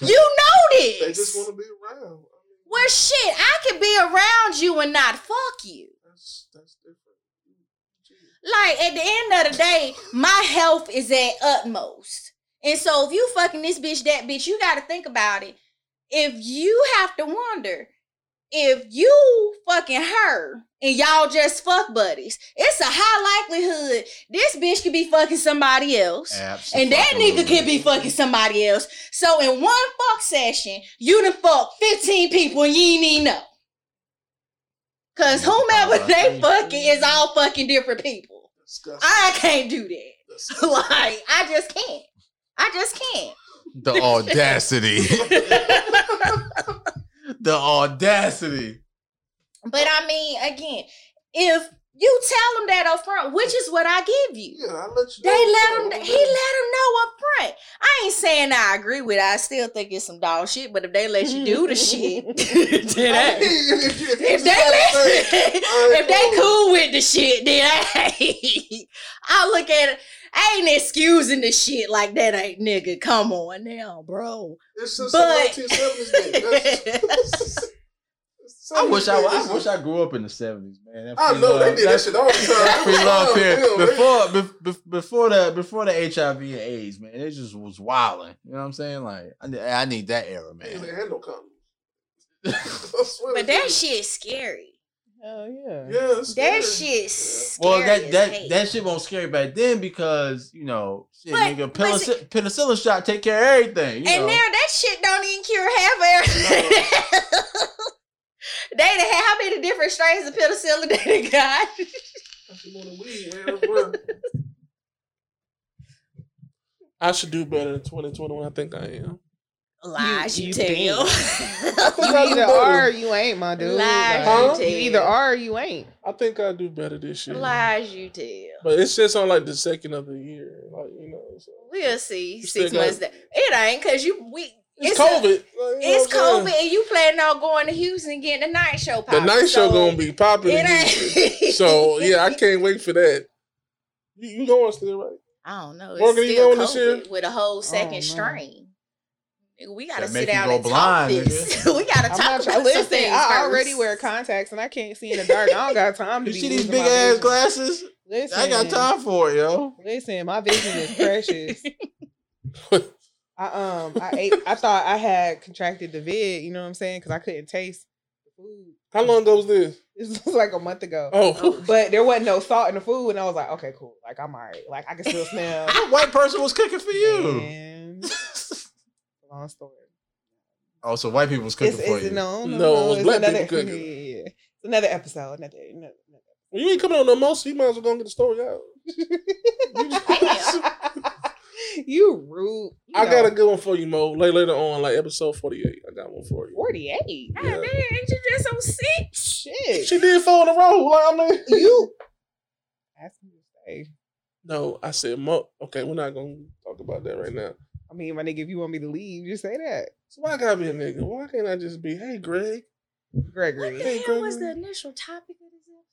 you? You know this. They just want to be around. Well, shit, I can be around you and not fuck you. That's different. Like, at the end of the day, my health is at utmost. And so if you fucking this bitch, that bitch, you got to think about it. If you have to wonder, if you fucking her and y'all just fuck buddies, it's a high likelihood this bitch could be fucking somebody else. Absolutely. And that nigga could be fucking somebody else. So in one fuck session, you done fucked 15 people and you ain't even know. Cause whomever they fucking is all fucking different people. I can't do that. Like, I just can't. The audacity. The audacity. But I mean, again, if you tell them that up front, which is what I give you. Yeah, I let you know. He let them know up front. I ain't saying I agree with it. I still think it's some dog shit, but if they let you do the shit, if they cool with the shit, then I look at it. I ain't excusing the shit like that ain't nigga. Come on now, bro. It's just but... the 1970s. I wish I grew up in the 70s, man. I know they did that shit all the time. Before the HIV and AIDS, man, it just was wilding. You know what I'm saying? Like, I need that era, man. They had no condoms. But that shit's scary. Oh yeah. Yeah, that shit's scary. Well, that shit won't scare back then because, you know, shit, but, nigga, penicillin shot take care of everything. You know. Now that shit don't even cure half of everything. No. They had how many different strains of penicillin they got? I should do better in 2021. I think I am. Lies you tell. You either are or you ain't, my dude. Lies you tell. You either are or you ain't. I think I do better this year. Lies you tell. But it's just on like the second of the year, like, you know. So. We'll see. 6 months. It ain't cause it's COVID. It's COVID, and you planning on going to Houston and getting the night show popping. The night show gonna be popping. So yeah, I can't wait for that. You going still, right? I don't know. It's Morgan, still you going this year with a whole second strain? We gotta sit down and blind, talk this. We gotta talk about this thing. I already wear contacts and I can't see in the dark. I don't got time to. You see these big ass glasses? Listen, I got time for it, yo. Listen, my vision is precious. I thought I had contracted the vid. You know what I'm saying? Because I couldn't taste the food. How long ago was this? This was like a month ago. Oh, but there wasn't no salt in the food, and I was like, okay, cool. Like I'm alright. Like I can still smell. What white person was cooking for you? Man. Long story. Oh, so white people was cooking for you? No, it was black people cooking. Yeah. It's another episode. Another. Well, you ain't coming on no more, so you might as well go and get the story out. You rude. You I know. Got a good one for you, Mo. Later on, like episode 48. I got one for you. 48? God damn, ain't you just so sick? Shit. She did 4 in a row. Like, I mean, you. That's what you say. No, I said Mo. Okay, we're not going to talk about that right now. I mean, my nigga, if you want me to leave, just say that. So why I gotta be a nigga? Why can't I just be, hey, Greg? Gregory. What the hell Gregory? Was the initial topic of this episode?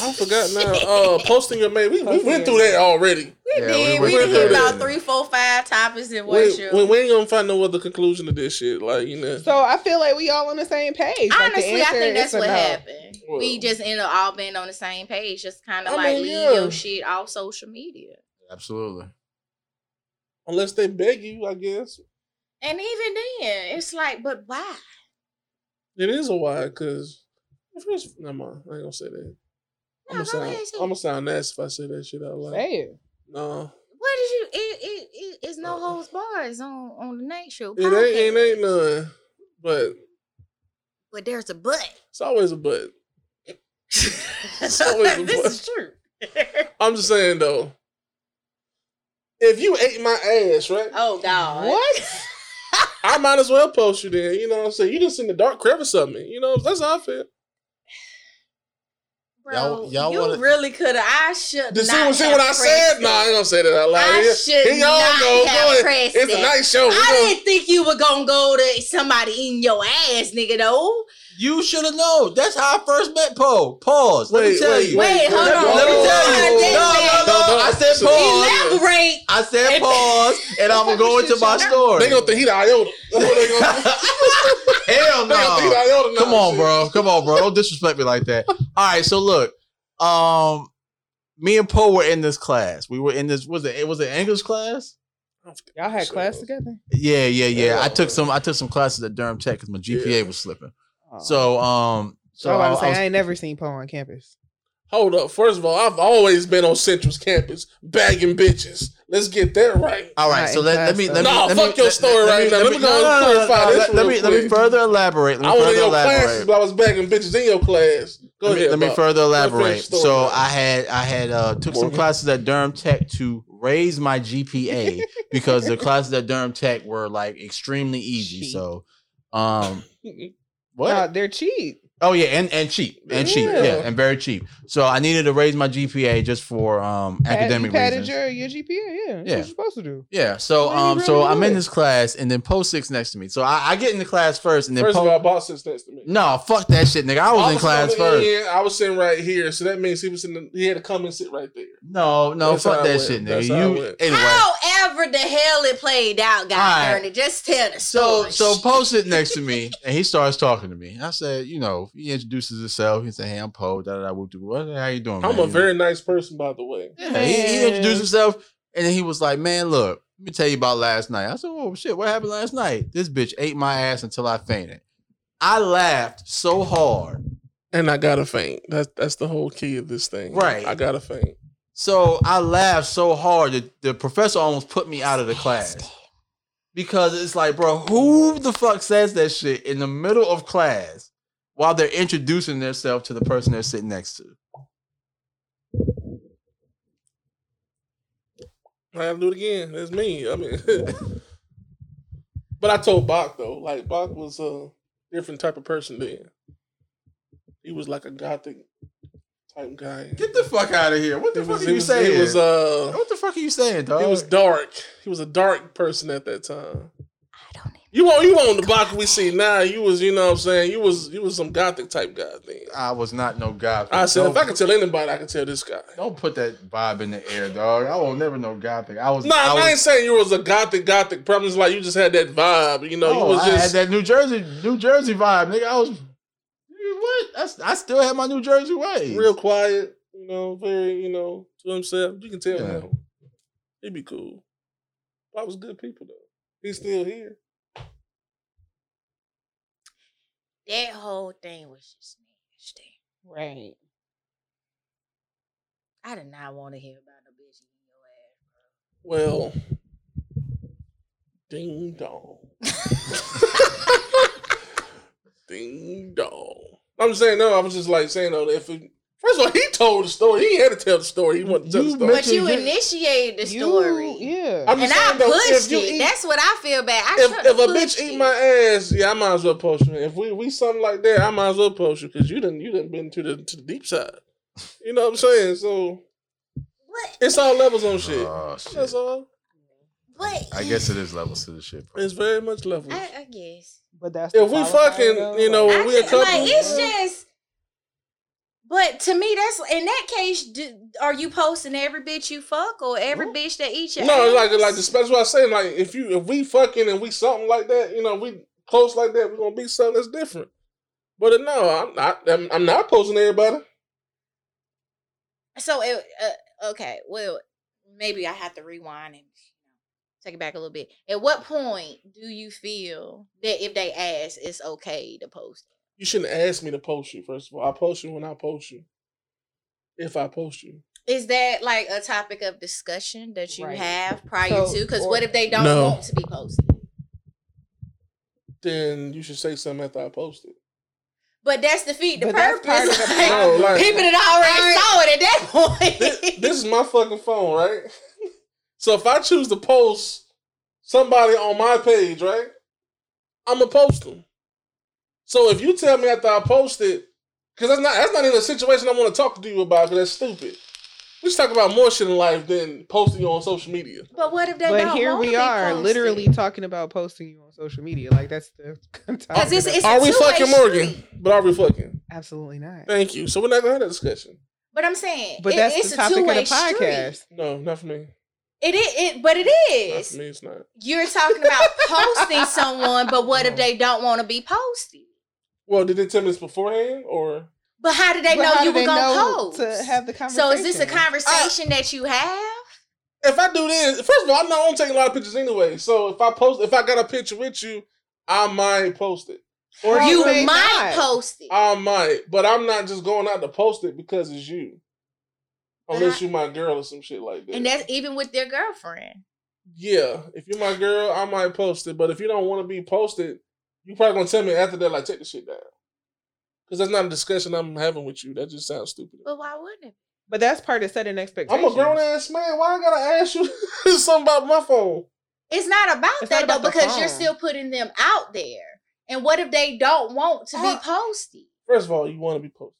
I forgot now. Posting your man. We went through that already. We did. We did hit about 3, 4, 5 topics in one show. We ain't gonna find no other conclusion to this shit. Like, you know. So I feel like we all on the same page. Honestly, like I think that's what happened. Well, we just ended up all being on the same page. Just kind of like leave your shit off social media. Absolutely. Unless they beg you, I guess. And even then, it's like, but why? It is a why, because never mind. I ain't gonna say that. I'm gonna sound nasty if I say that shit out loud. Say it. No. What did you? It's no holds bars on the Night Show podcast. It ain't none. But there's a but. It's always a but. It's always a this but. Is true. I'm just saying though. If you ate my ass, right? Oh God. What? I might as well post you there. You know what I'm saying? You just in the dark crevice of me. You know, that's how I feel. Bro, y'all you wanna... really could have. I should the not see what I said? Nah, I ain't gonna say that out loud. I should y'all not go, have pressed it's a nice show. I didn't think you were gonna go to somebody eating your ass, nigga, though. You should have known. That's how I first met Poe. Pause. Let me tell you. Wait, hold on. Let me tell you. No. I said pause. Elaborate. I said pause, and I'm going to go into my story. They going to think he the iota. Hell no. Come on, bro. Don't disrespect me like that. All right, so look. Me and Poe were in this class. We were in this, was it English class? Y'all had class together? Yeah. I took some classes at Durham Tech because my GPA was slipping. So I ain't never seen Poe on campus. Hold up. First of all, I've always been on Central's campus bagging bitches. Let's get that right. All right. So let me. Let me go clarify this. Let me further elaborate. I was in your class, but I was bagging bitches in your class. Let me further elaborate. So I had took some classes at Durham Tech to raise my GPA because the classes at Durham Tech were like extremely easy. So, what? They're cheap. Oh yeah, and cheap, and very cheap. So I needed to raise my GPA just for academic reasons. You padded your GPA, yeah. That's what you're supposed to do. Yeah. So I'm in this class, and then Poe sits next to me. So I get in the class first, and then Boss sits next to me. No, fuck that shit, nigga. I was in class first. Yeah, I was sitting right here, so that means he had to come and sit right there. No, that's fuck that shit, nigga. Anyway. However the hell it played out, God, right. Just tell the story. So Poe sits next to me, and he starts talking to me. And I said, you know. He introduces himself. He said, "Hey, I'm Poe. Da da da. What? How you doing? I'm a very nice person, by the way." Yeah, he introduced himself, and then he was like, "Man, look, let me tell you about last night." I said, "Oh shit, what happened last night? This bitch ate my ass until I fainted. I laughed so hard, and I gotta faint. That's the whole key of this thing, right? I gotta faint. So I laughed so hard that the professor almost put me out of the class because it's like, bro, who the fuck says that shit in the middle of class?" While they're introducing themselves to the person they're sitting next to. I have to do it again. That's me. I mean, but I told Bach though, like Bach was a different type of person then. He was like a gothic type guy. Get the fuck out of here! What the fuck are you saying? What the fuck are you saying, dog? It was dark. He was a dark person at that time. You on the block we see now. You was, you know what I'm saying? You was some gothic type guy then. I was not no gothic. I said, if I could tell anybody, I could tell this guy. Don't put that vibe in the air, dog. I won't never know gothic. I ain't saying you was a gothic. Problem is like you just had that vibe, you know. No, you was I had that New Jersey vibe, nigga. I still had my New Jersey ways. Real quiet, you know, very, you know, to himself. You can tell him. It'd be cool. I was good people though. He's still here. That whole thing was just nasty. Right. I did not want to hear about no bitch eating your ass, bro. Well, ding dong. Ding dong. I'm saying, no, I was just like saying, though, if First of all, he told the story. He had to tell the story. He wanted to tell the story. But you initiated the story. Yeah. And I pushed it. That's what I feel bad. If a bitch eat my ass, yeah, I might as well post you. If we something like that, I might as well post you because you done been to the deep side. You know what I'm saying? So it's all levels on shit. Oh, shit. That's all. But I guess it is levels to the shit. It's very much levels. I guess. But that's if we fucking, you know, we a couple. Like it's just. But to me, that's in that case. Are you posting every bitch you fuck or every bitch that eats your? No, ass? like that's what I'm saying. Like if we fucking and we something like that, you know, we close like that, we gonna be something that's different. But no, I'm not. I'm not posting everybody. So okay, well, maybe I have to rewind and take it back a little bit. At what point do you feel that if they ask, it's okay to post? You shouldn't ask me to post you, first of all. I post you when I post you. If I post you. Is that like a topic of discussion that you have prior to? Because what if they don't want to be posted? Then you should say something after I post it. But that's the purpose. That's part of the people that already saw it at that point. This is my fucking phone, right? So if I choose to post somebody on my page, right? I'm going to post them. So if you tell me after I post it, because that's not even a situation I want to talk to you about because that's stupid. We should talk about more shit in life than posting you on social media. But what if they don't want to be posted? But here we are literally talking about posting you on social media. Like that's the it's Are we fucking Morgan? But are we fucking? Absolutely not. Thank you. So we're not going to have that discussion. But I'm saying. But that's the topic of the podcast. No, not for me. But it is. Not for me, it's not. You're talking about posting someone, but what if they don't want to be posted? Well, did they tell me this beforehand, or? But how did they know you were gonna post to have the conversation? So is this a conversation that you have? If I do this, first of all, I don't take a lot of pictures anyway. So if I got a picture with you, I might post it. Or you might post it. I might, but I'm not just going out to post it because it's you, unless you my girl or some shit like that. And that's even with their girlfriend. Yeah, if you're my girl, I might post it. But if you don't want to be posted. You probably gonna tell me after that, like, take the shit down. Because that's not a discussion I'm having with you. That just sounds stupid. But why wouldn't it? But that's part of setting expectations. I'm a grown-ass man. Why I gotta ask you something about my phone? It's not about that, though, because you're still putting them out there. And what if they don't want to be posted? First of all, you want to be posted.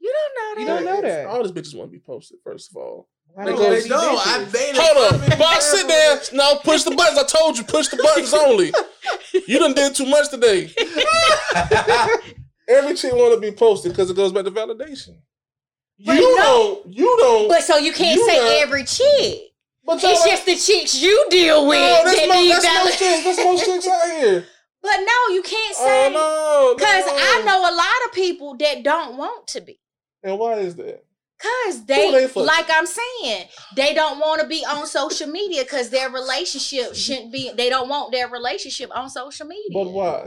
You don't know that. You don't know that. All these bitches want to be posted, first of all. Because, no, I made it. Hold up. Boss, sit there. No, push the buttons. I told you, push the buttons only. You done did too much today. Every chick want to be posted because it goes back to validation. But you don't. But so you can't say every chick. But it's just the chicks you deal with. No, that's most chicks. That's most chicks out here. But no, you can't say. Oh, no. Because I know a lot of people that don't want to be. And why is that? Because they like I'm saying, they don't want to be on social media because their relationship shouldn't be, they don't want their relationship on social media. But why?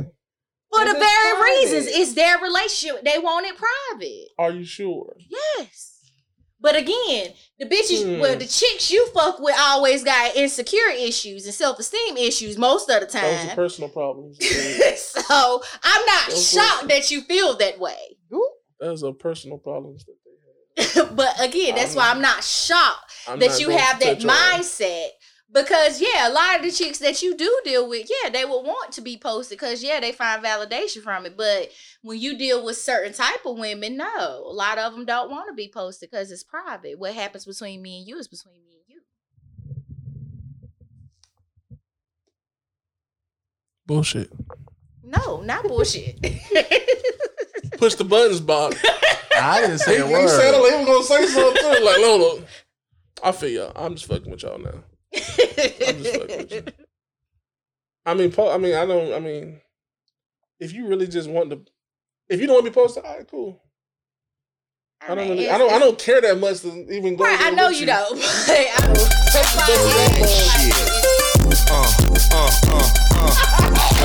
For the very reasons. It's their relationship. They want it private. Are you sure? Yes. But again, the bitches, the chicks you fuck with always got insecure issues and self-esteem issues most of the time. Those are personal problems. So I'm not shocked that you feel that way. Those are personal problems. But again, that's why I'm not shocked that you have that mindset because, yeah, a lot of the chicks that you do deal with, yeah, they will want to be posted because, yeah, they find validation from it. But when you deal with certain type of women, no, a lot of them don't want to be posted because it's private. What happens between me and you is between me and you. Bullshit. No, not bullshit. Push the buttons, Bob. I didn't say a word. You said it, he was gonna say something. Like, no, I feel y'all. I'm just fucking with y'all now. I'm just fucking with you. I mean, if you really just want to, if you don't want to be posted, all right, cool. I don't care that much to even go. Right, I know you don't.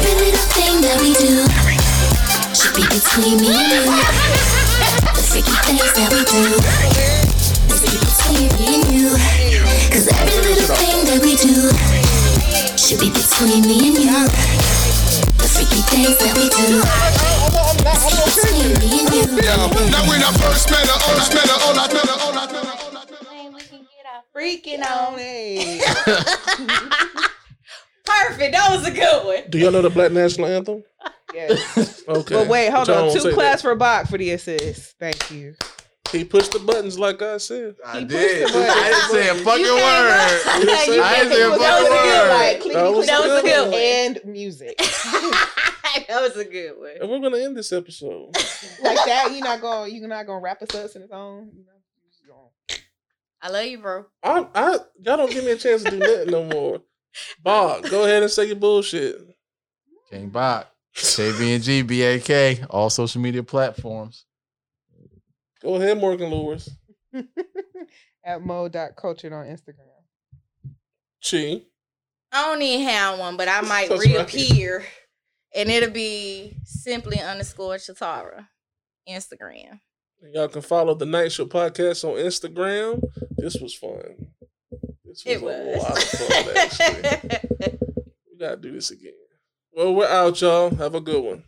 Everything that we do should be between me and you. Freaky things that we do is between me and you. Cause every little thing that we do should be between me and you. The freaky things that we do is between me and you. down. Now when I first met her, all I met her. We can get our freaking on. Hey. Perfect. That was a good one. Do y'all know the Black National Anthem? Yes. Okay. But wait, hold on. Two claps for Bach for the assist. Thank you. He pushed the buttons like I said. I did. I didn't say a fucking word. That was a good one. And music. That was a good one. And we're gonna end this episode like that. You're not gonna wrap us up in its own. I love you, bro. Y'all don't give me a chance to do nothing no more. Bob, go ahead and say your bullshit. King Bach. KBNG, BAK, all social media platforms. Go ahead, Morgan Lewis. At mo.cultured on Instagram. Chi. I don't even have one, but I might reappear. Right. And it'll be simply_chitara Instagram. And y'all can follow The Night Show Podcast on Instagram. This was fun. It was a lot of fun, actually. We got to do this again. Well, we're out, y'all. Have a good one.